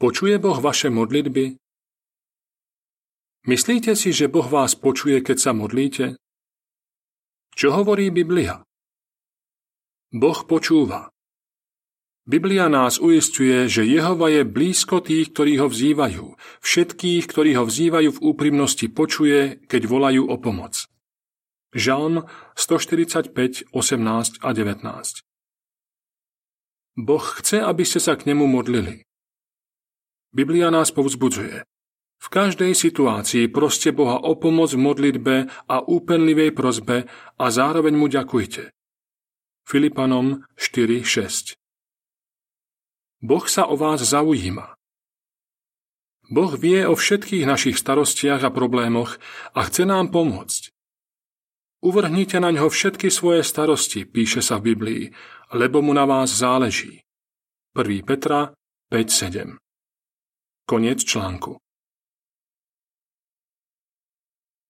Počuje Boh vaše modlitby? Myslíte si, že Boh vás počuje, keď sa modlíte? Čo hovorí Biblia? Boh počúva. Biblia nás uisťuje, že Jehova je blízko tých, ktorí ho vzývajú. Všetkých, ktorí ho vzývajú, v úprimnosti počuje, keď volajú o pomoc. Žalm 145, 18 a 19. Boh chce, aby ste sa k nemu modlili. Biblia nás povzbudzuje. V každej situácii proste Boha o pomoc v modlitbe a úpenlivej prosbe a zároveň mu ďakujte. Filipanom 4.6. Boh sa o vás zaujíma. Boh vie o všetkých našich starostiach a problémoch a chce nám pomôcť. Uvrhnite na ňo všetky svoje starosti, píše sa v Biblii, lebo mu na vás záleží. 1. Petra 5.7. Koniec článku.